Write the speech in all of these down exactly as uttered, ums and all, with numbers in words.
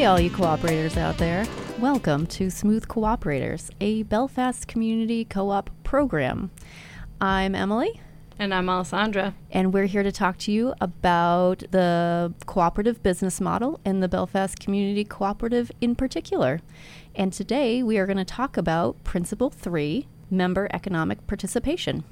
Hey all you cooperators out there. Welcome to Smooth Cooperators, a Belfast Community Co-op program. I'm Emily. And I'm Alessandra. And we're here to talk to you about the cooperative business model and the Belfast Community Cooperative in particular. And today we are going to talk about Principle three, Member Economic Participation.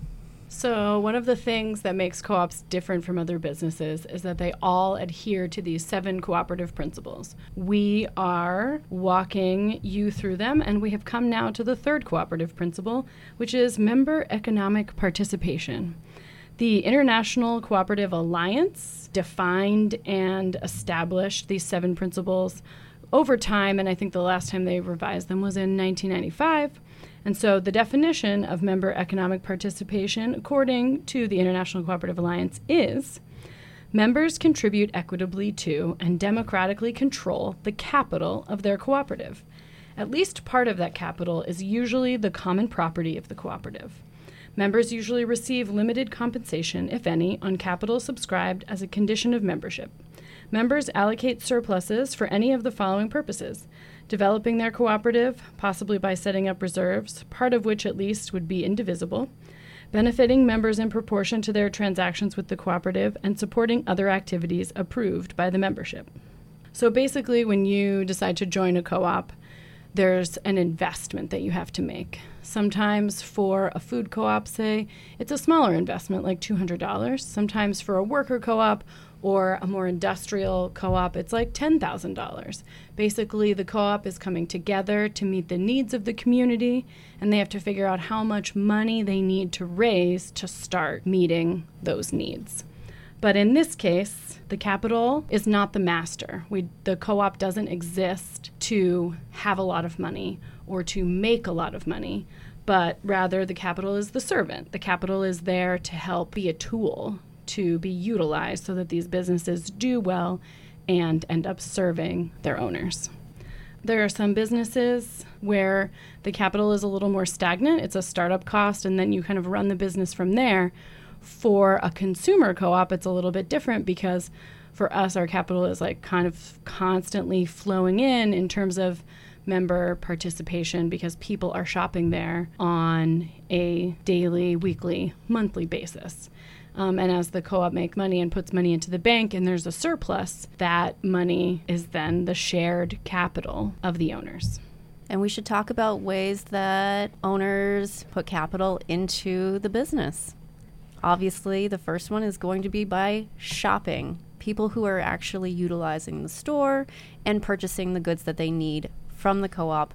So one of the things that makes co-ops different from other businesses is that they all adhere to these seven cooperative principles. We are walking you through them, and we have come now to the third cooperative principle, which is member economic participation. The International Cooperative Alliance defined and established these seven principles over time, and I think the last time they revised them was in nineteen ninety-five. And so the definition of member economic participation, according to the International Cooperative Alliance, is members contribute equitably to and democratically control the capital of their cooperative. At least part of that capital is usually the common property of the cooperative. Members usually receive limited compensation, if any, on capital subscribed as a condition of membership. Members allocate surpluses for any of the following purposes: developing their cooperative, possibly by setting up reserves, part of which at least would be indivisible, benefiting members in proportion to their transactions with the cooperative, and supporting other activities approved by the membership. So basically, when you decide to join a co-op, there's an investment that you have to make. Sometimes for a food co-op, say, it's a smaller investment, like two hundred dollars. Sometimes for a worker co-op, or a more industrial co-op, it's like ten thousand dollars. Basically, the co-op is coming together to meet the needs of the community, and they have to figure out how much money they need to raise to start meeting those needs. But in this case, the capital is not the master. We, the co-op doesn't exist to have a lot of money or to make a lot of money, but rather the capital is the servant. The capital is there to help be a tool to be utilized so that these businesses do well and end up serving their owners. There are some businesses where the capital is a little more stagnant. It's a startup cost, and then you kind of run the business from there. For a consumer co-op, it's a little bit different, because for us, our capital is like kind of constantly flowing in in terms of member participation, because people are shopping there on a daily, weekly, monthly basis. Um, and as the co-op make money and puts money into the bank and there's a surplus, that money is then the shared capital of the owners. And we should talk about ways that owners put capital into the business. Obviously, the first one is going to be by shopping. People who are actually utilizing the store and purchasing the goods that they need from the co-op,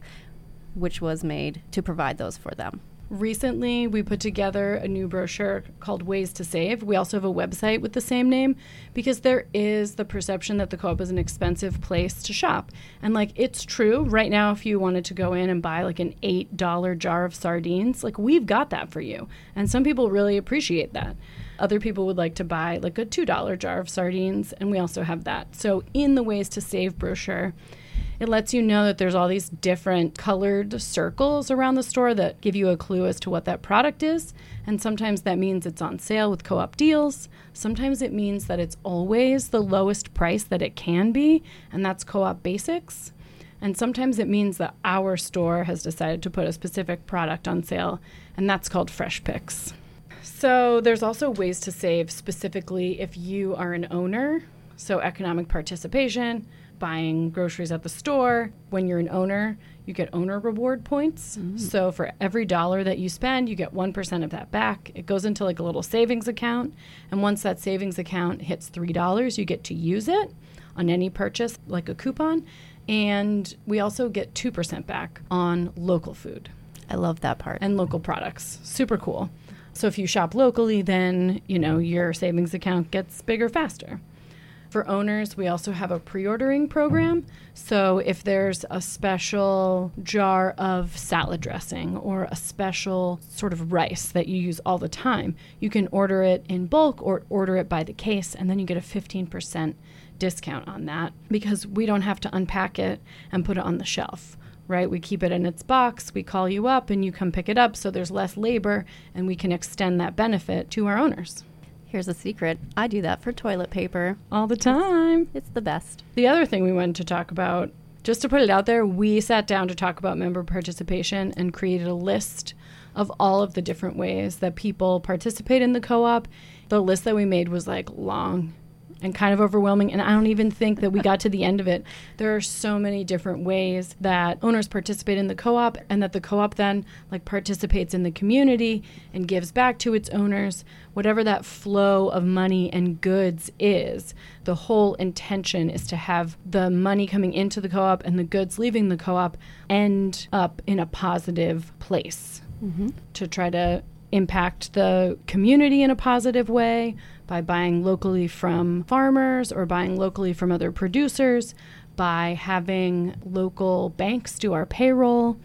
which was made to provide those for them. Recently, we put together a new brochure called Ways to Save. We also have a website with the same name, because there is the perception that the co-op is an expensive place to shop. And, like, it's true. Right now, if you wanted to go in and buy, like, an eight dollar jar of sardines, like, we've got that for you. And some people really appreciate that. Other people would like to buy, like, a two dollar jar of sardines, and we also have that. So in the Ways to Save brochure, it lets you know that there's all these different colored circles around the store that give you a clue as to what that product is. And sometimes that means it's on sale with co-op deals. Sometimes it means that it's always the lowest price that it can be, and that's co-op basics. And sometimes it means that our store has decided to put a specific product on sale, and that's called Fresh Picks. So there's also ways to save specifically if you are an owner. So economic participation, buying groceries at the store. When you're an owner, you get owner reward points. Mm-hmm. So for every dollar that you spend, you get one percent of that back. It goes into like a little savings account. And once that savings account hits three dollars, you get to use it on any purchase, like a coupon. And we also get two percent back on local food. I love that part. And local products. Super cool. So if you shop locally, then, you know, your savings account gets bigger faster. For owners, we also have a pre-ordering program. So if there's a special jar of salad dressing or a special sort of rice that you use all the time, you can order it in bulk or order it by the case, and then you get a fifteen percent discount on that, because we don't have to unpack it and put it on the shelf, right? We keep it in its box, we call you up, and you come pick it up, so there's less labor, and we can extend that benefit to our owners. Here's a secret. I do that for toilet paper. All the time. It's, it's the best. The other thing we wanted to talk about just to put it out there, we sat down to talk about member participation and created a list of all of the different ways that people participate in the co-op. The list that we made was like long and kind of overwhelming, and I don't even think that we got to the end of it. There are so many different ways that owners participate in the co-op, and that the co-op then like participates in the community and gives back to its owners, whatever that flow of money and goods is. The whole intention is to have the money coming into the co-op and the goods leaving the co-op end up in a positive place, mm-hmm. to try to impact the community in a positive way by buying locally from farmers or buying locally from other producers, by having local banks do our payroll,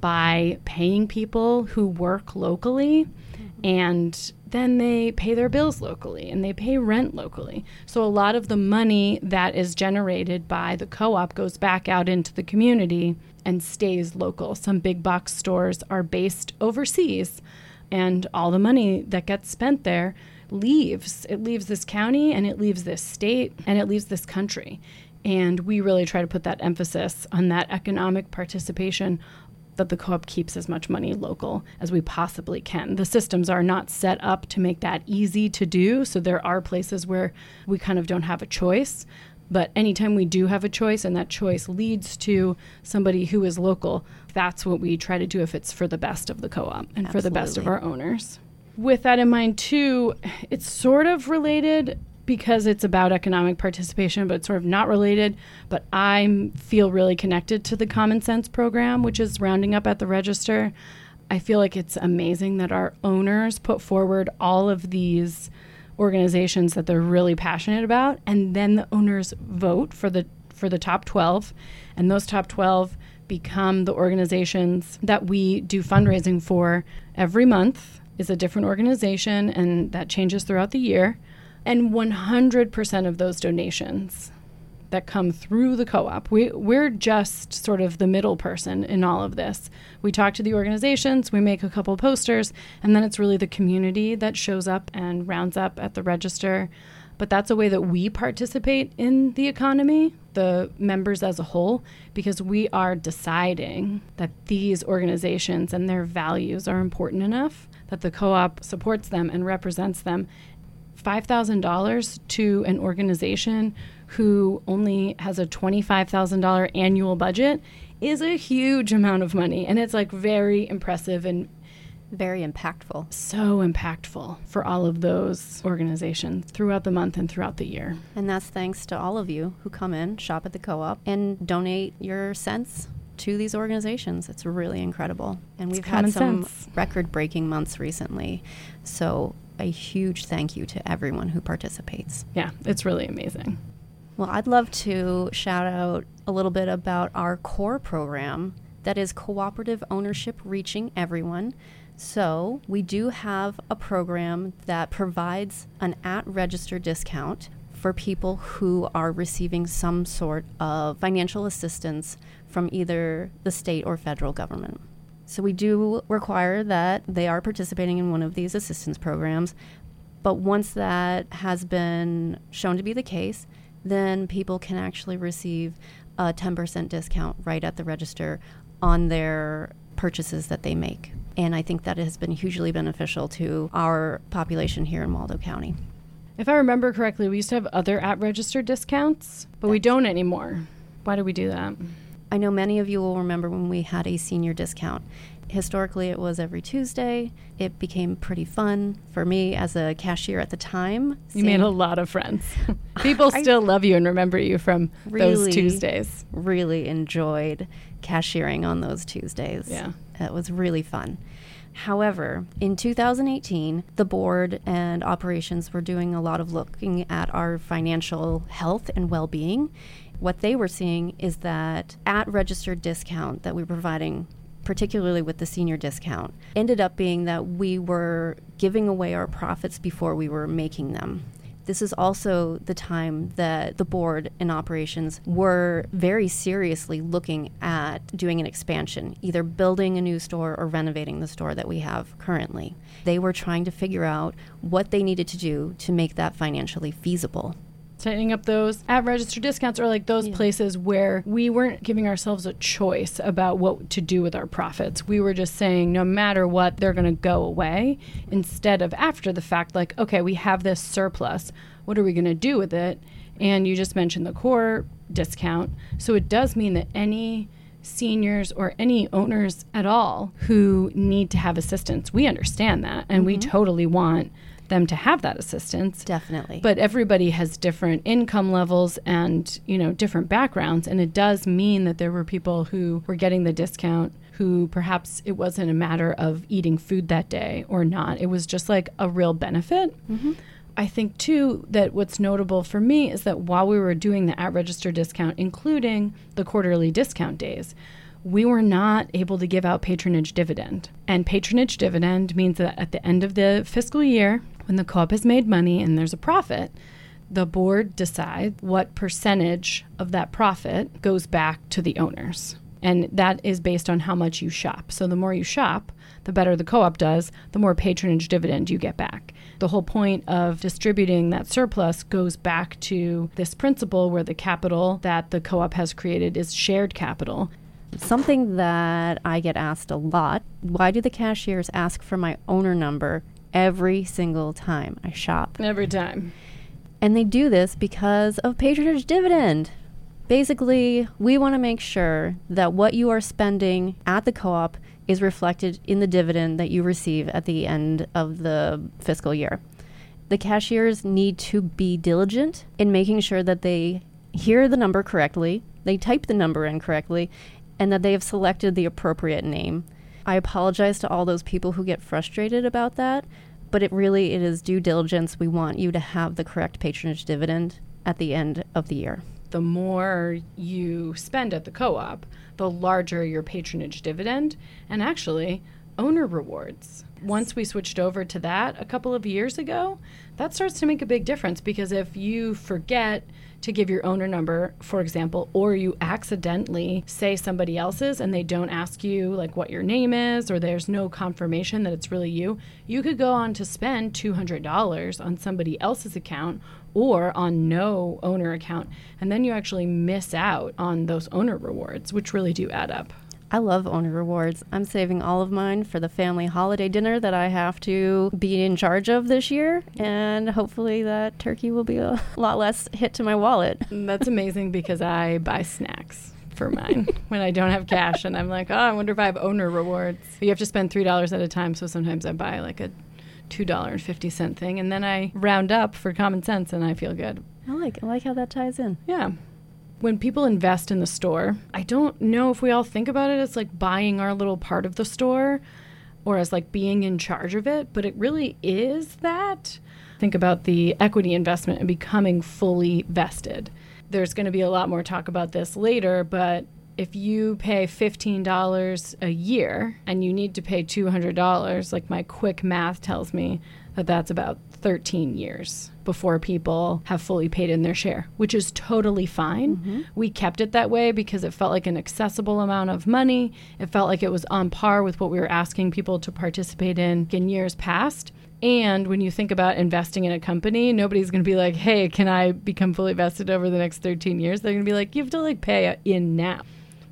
by paying people who work locally, mm-hmm. and then they pay their bills locally and they pay rent locally. So a lot of the money that is generated by the co-op goes back out into the community and stays local. Some big box stores are based overseas, and all the money that gets spent there leaves. It leaves this county, and it leaves this state, and it leaves this country. And we really try to put that emphasis on that economic participation, that the co-op keeps as much money local as we possibly can. The systems are not set up to make that easy to do, so there are places where we kind of don't have a choice. But anytime we do have a choice and that choice leads to somebody who is local, that's what we try to do if it's for the best of the co-op and Absolutely. For the best of our owners. With that in mind, too, it's sort of related because it's about economic participation, but it's sort of not related. But I feel really connected to the Common Sense program, which is rounding up at the register. I feel like it's amazing that our owners put forward all of these organizations that they're really passionate about, and then the owners vote for the for the top twelve, and those top twelve become the organizations that we do fundraising for. Every month is a different organization, and that changes throughout the year. And one hundred percent of those donations that come through the co-op, we we're just sort of the middle person in all of this. We talk to the organizations, we make a couple posters, and then it's really the community that shows up and rounds up at the register. But that's a way that we participate in the economy, the members as a whole, because we are deciding that these organizations and their values are important enough that the co-op supports them and represents them. five thousand dollars to an organization who only has a twenty-five thousand dollars annual budget is a huge amount of money. And it's like very impressive and very impactful. So impactful for all of those organizations throughout the month and throughout the year. And that's thanks to all of you who come in, shop at the co-op, and donate your cents to these organizations. It's really incredible. And we've had some record-breaking months recently. So a huge thank you to everyone who participates. Yeah, it's really amazing. Well, I'd love to shout out a little bit about our core program that is cooperative ownership reaching everyone. So we do have a program that provides an at-register discount for people who are receiving some sort of financial assistance from either the state or federal government. So we do require that they are participating in one of these assistance programs. But once that has been shown to be the case, then people can actually receive a ten percent discount right at the register on their purchases that they make. And I think that has been hugely beneficial to our population here in Waldo County. If I remember correctly, we used to have other at-register discounts, but That's we don't anymore. Why do we do that? I know many of you will remember when we had a senior discount. Historically, it was every Tuesday. It became pretty fun for me as a cashier at the time. You made a lot of friends. People still love you and remember you from really, those Tuesdays. Really enjoyed cashiering on those Tuesdays. Yeah. It was really fun. However, in two thousand eighteen, the board and operations were doing a lot of looking at our financial health and well-being. What they were seeing is that at-register discount that we were providing, particularly with the senior discount, ended up being that we were giving away our profits before we were making them. This is also the time that the board and operations were very seriously looking at doing an expansion, either building a new store or renovating the store that we have currently. They were trying to figure out what they needed to do to make that financially feasible. setting up those at register discounts or like those yeah. places where we weren't giving ourselves a choice about what to do with our profits. We were just saying no matter what, they're going to go away, instead of after the fact, like, okay, we have this surplus. What are we going to do with it? And you just mentioned the core discount. So it does mean that any seniors or any owners at all who need to have assistance, we understand that, and mm-hmm. we totally want them to have that assistance. Definitely. But everybody has different income levels and, you know, different backgrounds, and it does mean that there were people who were getting the discount who perhaps it wasn't a matter of eating food that day or not. It was just like a real benefit. Mm-hmm. I think, too, that what's notable for me is that while we were doing the at-register discount, including the quarterly discount days, we were not able to give out patronage dividend. And patronage dividend means that at the end of the fiscal year, when the co-op has made money and there's a profit, the board decides what percentage of that profit goes back to the owners. And that is based on how much you shop. So the more you shop, the better the co-op does, the more patronage dividend you get back. The whole point of distributing that surplus goes back to this principle where the capital that the co-op has created is shared capital. Something that I get asked a lot, why do the cashiers ask for my owner number every single time I shop? Every time. And they do this because of patronage dividend. Basically, we want to make sure that what you are spending at the co-op is reflected in the dividend that you receive at the end of the fiscal year. The cashiers need to be diligent in making sure that they hear the number correctly, they type the number in correctly, and that they have selected the appropriate name. I apologize to all those people who get frustrated about that, but it really it is due diligence. We want you to have the correct patronage dividend at the end of the year. The more you spend at the co-op, the larger your patronage dividend and actually owner rewards. Yes. Once we switched over to that a couple of years ago, that starts to make a big difference, because if you forget to give your owner number, for example, or you accidentally say somebody else's and they don't ask you like what your name is, or there's no confirmation that it's really you, you could go on to spend two hundred dollars on somebody else's account or on no owner account, and then you actually miss out on those owner rewards, which really do add up. I love owner rewards. I'm saving all of mine for the family holiday dinner that I have to be in charge of this year, and hopefully that turkey will be a lot less hit to my wallet. That's amazing, because I buy snacks for mine when I don't have cash, and I'm like, oh, I wonder if I have owner rewards. But you have to spend three dollars at a time, so sometimes I buy like a two dollars and fifty cents thing, and then I round up for common sense, and I feel good. I like, I like how that ties in. Yeah. When people invest in the store, I don't know if we all think about it as like buying our little part of the store or as like being in charge of it, but it really is that. Think about the equity investment and becoming fully vested. There's going to be a lot more talk about this later, but if you pay fifteen dollars a year and you need to pay two hundred dollars, like my quick math tells me that that's about thirteen years before people have fully paid in their share, which is totally fine. Mm-hmm. We kept it that way because it felt like an accessible amount of money. It felt like it was on par with what we were asking people to participate in in years past. And when you think about investing in a company, nobody's going to be like, hey, can I become fully vested over the next thirteen years? They're going to be like, you have to like pay in now.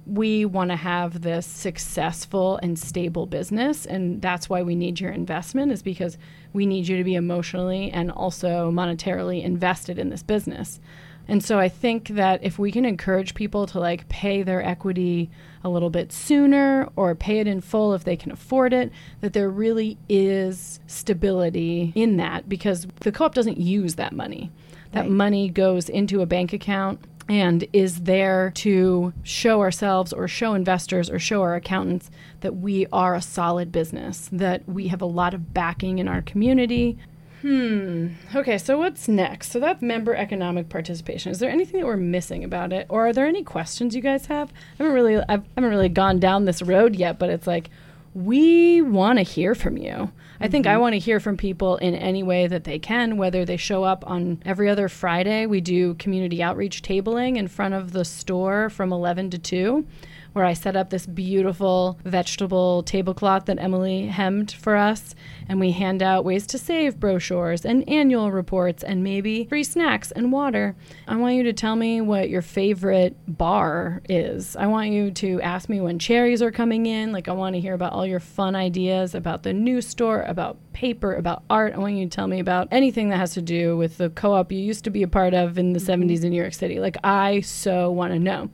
We want to have this successful and stable business, and that's why we need your investment, is because we need you to be emotionally and also monetarily invested in this business. And so I think that if we can encourage people to like pay their equity a little bit sooner or pay it in full if they can afford it, that there really is stability in that, because the co-op doesn't use that money. That right. money goes into a bank account and is there to show ourselves or show investors or show our accountants that we are a solid business, that we have a lot of backing in our community. Hmm. Okay, so what's next? So that's member economic participation. Is there anything that we're missing about it? Or are there any questions you guys have? I haven't really, I've, I haven't really gone down this road yet, but it's like, we want to hear from you. Mm-hmm. I think I want to hear from people in any way that they can, whether they show up on every other Friday. We do community outreach tabling in front of the store from eleven to two. where I set up this beautiful vegetable tablecloth that Emily hemmed for us, and we hand out ways to save brochures and annual reports and maybe free snacks and water. I want you to tell me what your favorite bar is. I want you to ask me when cherries are coming in. Like, I want to hear about all your fun ideas about the news store, about paper, about art. I want you to tell me about anything that has to do with the co-op you used to be a part of in the mm-hmm. seventies in New York City. Like, I so want to know.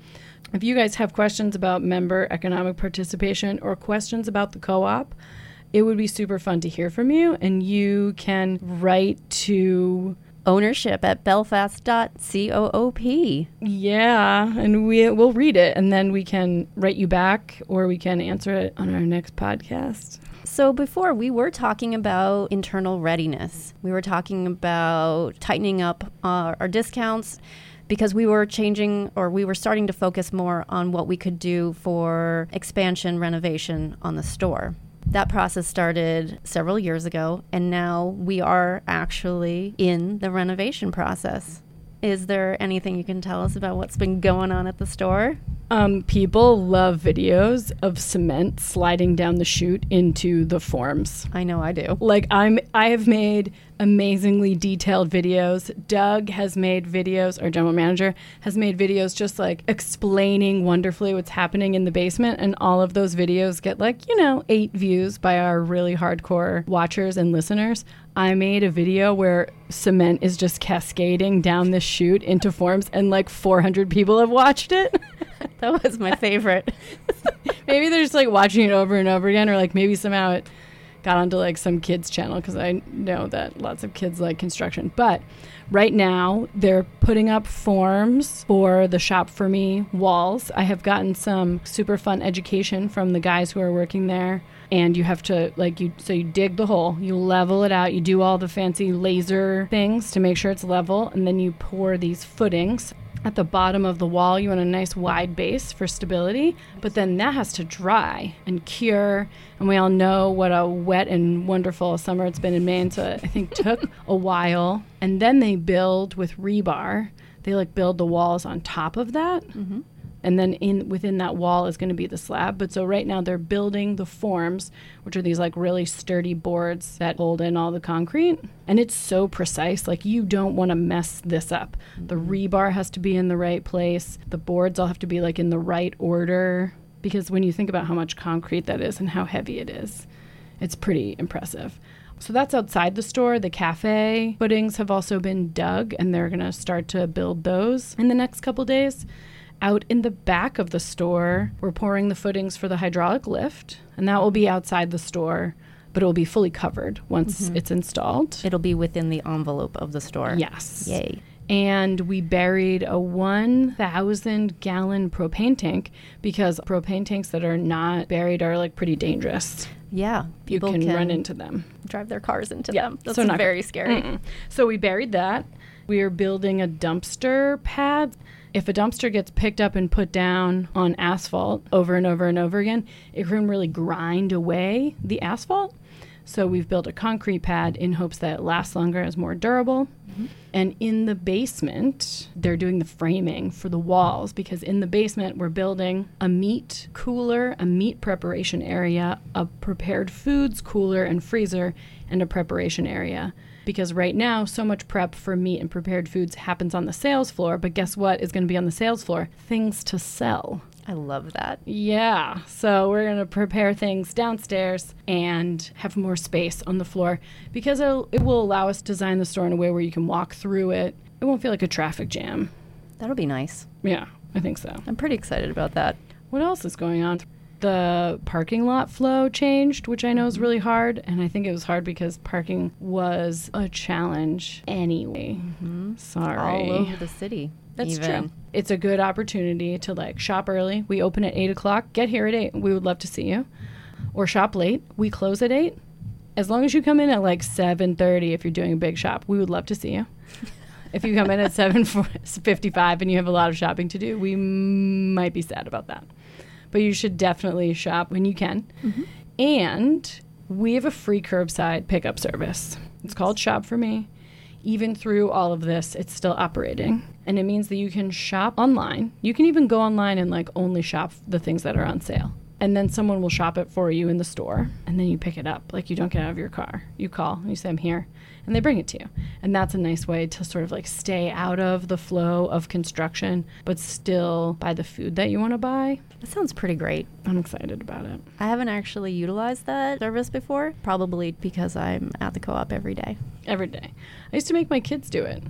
If you guys have questions about member economic participation or questions about the co-op, it would be super fun to hear from you. And you can write to ownership at belfast dot coop. Yeah, and we, we'll read it, and then we can write you back, or we can answer it on our next podcast. So before, we were talking about internal readiness. We were talking about tightening up our, our discounts, because we were changing, or we were starting to focus more on what we could do for expansion, renovation on the store. That process started several years ago, and now we are actually in the renovation process. Is there anything you can tell us about what's been going on at the store? Um, people love videos of cement sliding down the chute into the forms. I know I do. Like, I'm, I have made amazingly detailed videos. Doug has made videos, our general manager, has made videos just like explaining wonderfully what's happening in the basement. And all of those videos get like, you know, eight views by our really hardcore watchers and listeners. I made a video where cement is just cascading down the chute into forms, and like four hundred people have watched it. That was my favorite. Maybe they're just like watching it over and over again, or like maybe somehow it got onto like some kids channel, because I know that lots of kids like construction. But right now they're putting up forms for the Shop For Me walls. I have gotten some super fun education from the guys who are working there. And you have to, like, you, so you dig the hole, you level it out, you do all the fancy laser things to make sure it's level, and then you pour these footings. At the bottom of the wall, you want a nice wide base for stability, but then that has to dry and cure. And we all know what a wet and wonderful summer it's been in Maine, so it, I think, took a while. And then they build with rebar. They, like, build the walls on top of that. Mm-hmm. And then in within that wall is going to be the slab. But so right now they're building the forms, which are these like really sturdy boards that hold in all the concrete. And it's so precise. Like, you don't want to mess this up. Mm-hmm. The rebar has to be in the right place. The boards all have to be like in the right order. Because when you think about how much concrete that is and how heavy it is, it's pretty impressive. So that's outside the store. The cafe footings have also been dug, and they're going to start to build those in the next couple days. Out in the back of the store, we're pouring the footings for the hydraulic lift, and that will be outside the store, but it will be fully covered once mm-hmm. it's installed. It'll be within the envelope of the store. Yes. Yay. And we buried a one thousand gallon propane tank, because propane tanks that are not buried are like pretty dangerous. Yeah. People you can, can run into them. Drive their cars into yeah, them. That's so not very scary. Mm-mm. So we buried that. We are building a dumpster pad. If a dumpster gets picked up and put down on asphalt over and over and over again, it can really grind away the asphalt. So we've built a concrete pad in hopes that it lasts longer and is more durable. Mm-hmm. And in the basement, they're doing the framing for the walls, because in the basement, we're building a meat cooler, a meat preparation area, a prepared foods cooler and freezer, and a preparation area. Because right now, so much prep for meat and prepared foods happens on the sales floor. But guess what is going to be on the sales floor? Things to sell. I love that. Yeah. So we're going to prepare things downstairs and have more space on the floor, because it'll, it will allow us to design the store in a way where you can walk through it. It won't feel like a traffic jam. That'll be nice. Yeah, I think so. I'm pretty excited about that. What else is going on? The parking lot flow changed, which I know is really hard. And I think it was hard because parking was a challenge anyway. Mm-hmm. Sorry. All over the city. That's even. True. It's a good opportunity to like shop early. We open at eight o'clock. Get here at eight. We would love to see you. Or shop late. We close at eight. As long as you come in at like seven thirty if you're doing a big shop, we would love to see you. If you come in at seven fifty-five and you have a lot of shopping to do, we might be sad about that. But you should definitely shop when you can. Mm-hmm. And we have a free curbside pickup service. It's called Shop For Me. Even through all of this, it's still operating. and it means that you can shop online. You can even go online and like only shop the things that are on sale. And then someone will shop it for you in the store, and then you pick it up. Like, you don't get out of your car. You call, and you say, I'm here, and they bring it to you. And that's a nice way to sort of, like, stay out of the flow of construction, but still buy the food that you want to buy. That sounds pretty great. I'm excited about it. I haven't actually utilized that service before, probably because I'm at the co-op every day. Every day. I used to make my kids do it.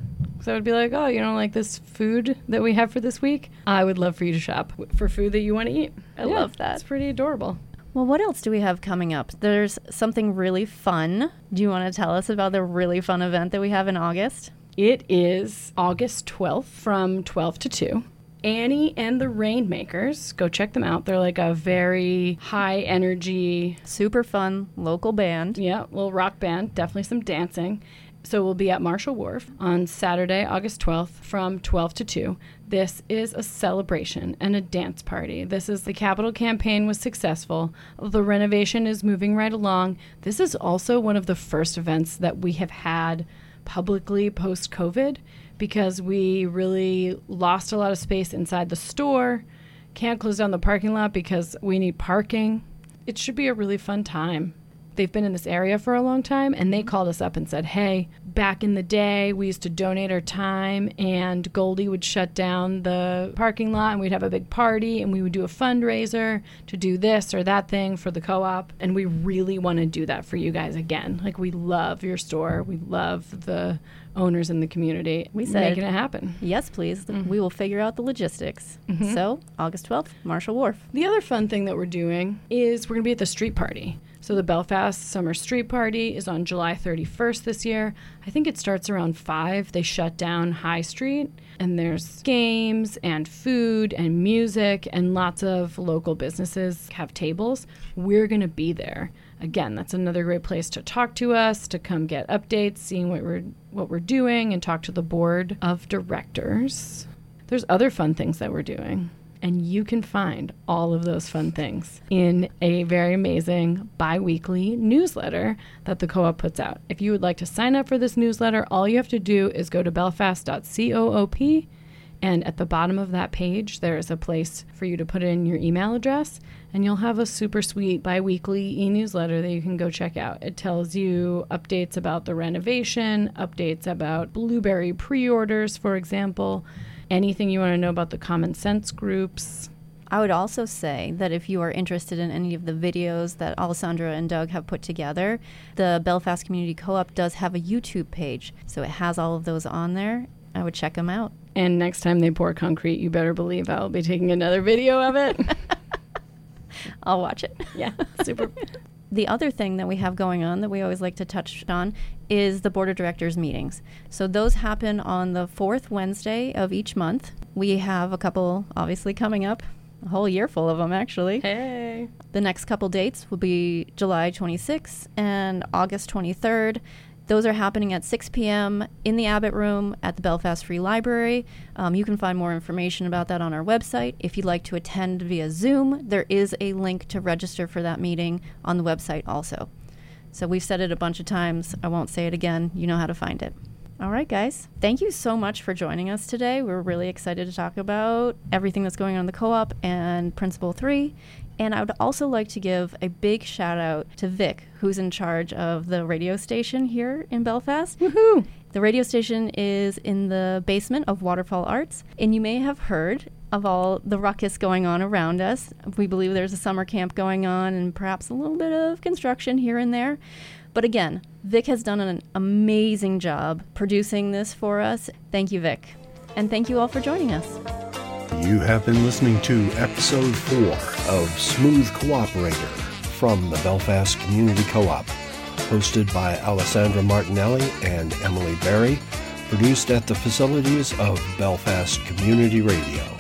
So I would be like, oh, you know, like this food that we have for this week, I would love for you to shop for food that you want to eat. I yeah, love that. It's pretty adorable. Well, what else do we have coming up? There's something really fun. Do you want to tell us about the really fun event that we have in August? It is August twelfth from twelve to two. Annie and the Rainmakers. Go check them out. They're like a very high energy, super fun local band. Yeah, little rock band. Definitely some dancing. So we'll be at Marshall Wharf on Saturday, August twelfth from twelve to two. This is a celebration and a dance party. This is the capital campaign was successful. The renovation is moving right along. This is also one of the first events that we have had publicly post-COVID because we really lost a lot of space inside the store. Can't close down the parking lot because we need parking. It should be a really fun time. They've been in this area for a long time, and they called us up and said, hey, back in the day, we used to donate our time, and Goldie would shut down the parking lot, and we'd have a big party, and we would do a fundraiser to do this or that thing for the co-op, and we really want to do that for you guys again. Like, we love your store. We love the owners in the community. We said, making it happen. Yes, please. Mm-hmm. We will figure out the logistics. Mm-hmm. So, August twelfth, Marshall Wharf. The other fun thing that we're doing is we're going to be at the street party. So the Belfast Summer Street Party is on July thirty-first this year. I think it starts around five. They shut down High Street, and there's games and food and music, and lots of local businesses have tables. We're going to be there. Again, that's another great place to talk to us, to come get updates, seeing what we're what we're doing, and talk to the board of directors. There's other fun things that we're doing. And you can find all of those fun things in a very amazing bi-weekly newsletter that the co-op puts out. If you would like to sign up for this newsletter, all you have to do is go to belfast dot coop, and at the bottom of that page, there is a place for you to put in your email address, and you'll have a super sweet bi-weekly e-newsletter that you can go check out. It tells you updates about the renovation, updates about blueberry pre-orders, for example, anything you want to know about the Common Sense groups. I would also say that if you are interested in any of the videos that Alessandra and Doug have put together, the Belfast Community Co-op does have a YouTube page, so it has all of those on there. I would check them out. And next time they pour concrete, you better believe I'll be taking another video of it. I'll watch it. Yeah, super. The other thing that we have going on that we always like to touch on is the board of directors meetings. So those happen on the fourth Wednesday of each month. We have a couple obviously coming up, a whole year full of them actually. Hey. The next couple dates will be July twenty-sixth and August twenty-third. Those are happening at six p.m. in the Abbott Room at the Belfast Free Library. Um, you can find more information about that on our website. If you'd like to attend via Zoom, there is a link to register for that meeting on the website also. So we've said it a bunch of times. I won't say it again. You know how to find it. All right, guys. Thank you so much for joining us today. We're really excited to talk about everything that's going on in the co-op and Principle three. And I would also like to give a big shout out to Vic, who's in charge of the radio station here in Belfast. Woohoo! The radio station is in the basement of Waterfall Arts, and you may have heard of all the ruckus going on around us. We believe there's a summer camp going on and perhaps a little bit of construction here and there. But again, Vic has done an amazing job producing this for us. Thank you, Vic. And thank you all for joining us. You have been listening to Episode four of Smooth Cooperator from the Belfast Community Co-op, hosted by Alessandra Martinelli and Emily Berry, produced at the facilities of Belfast Community Radio.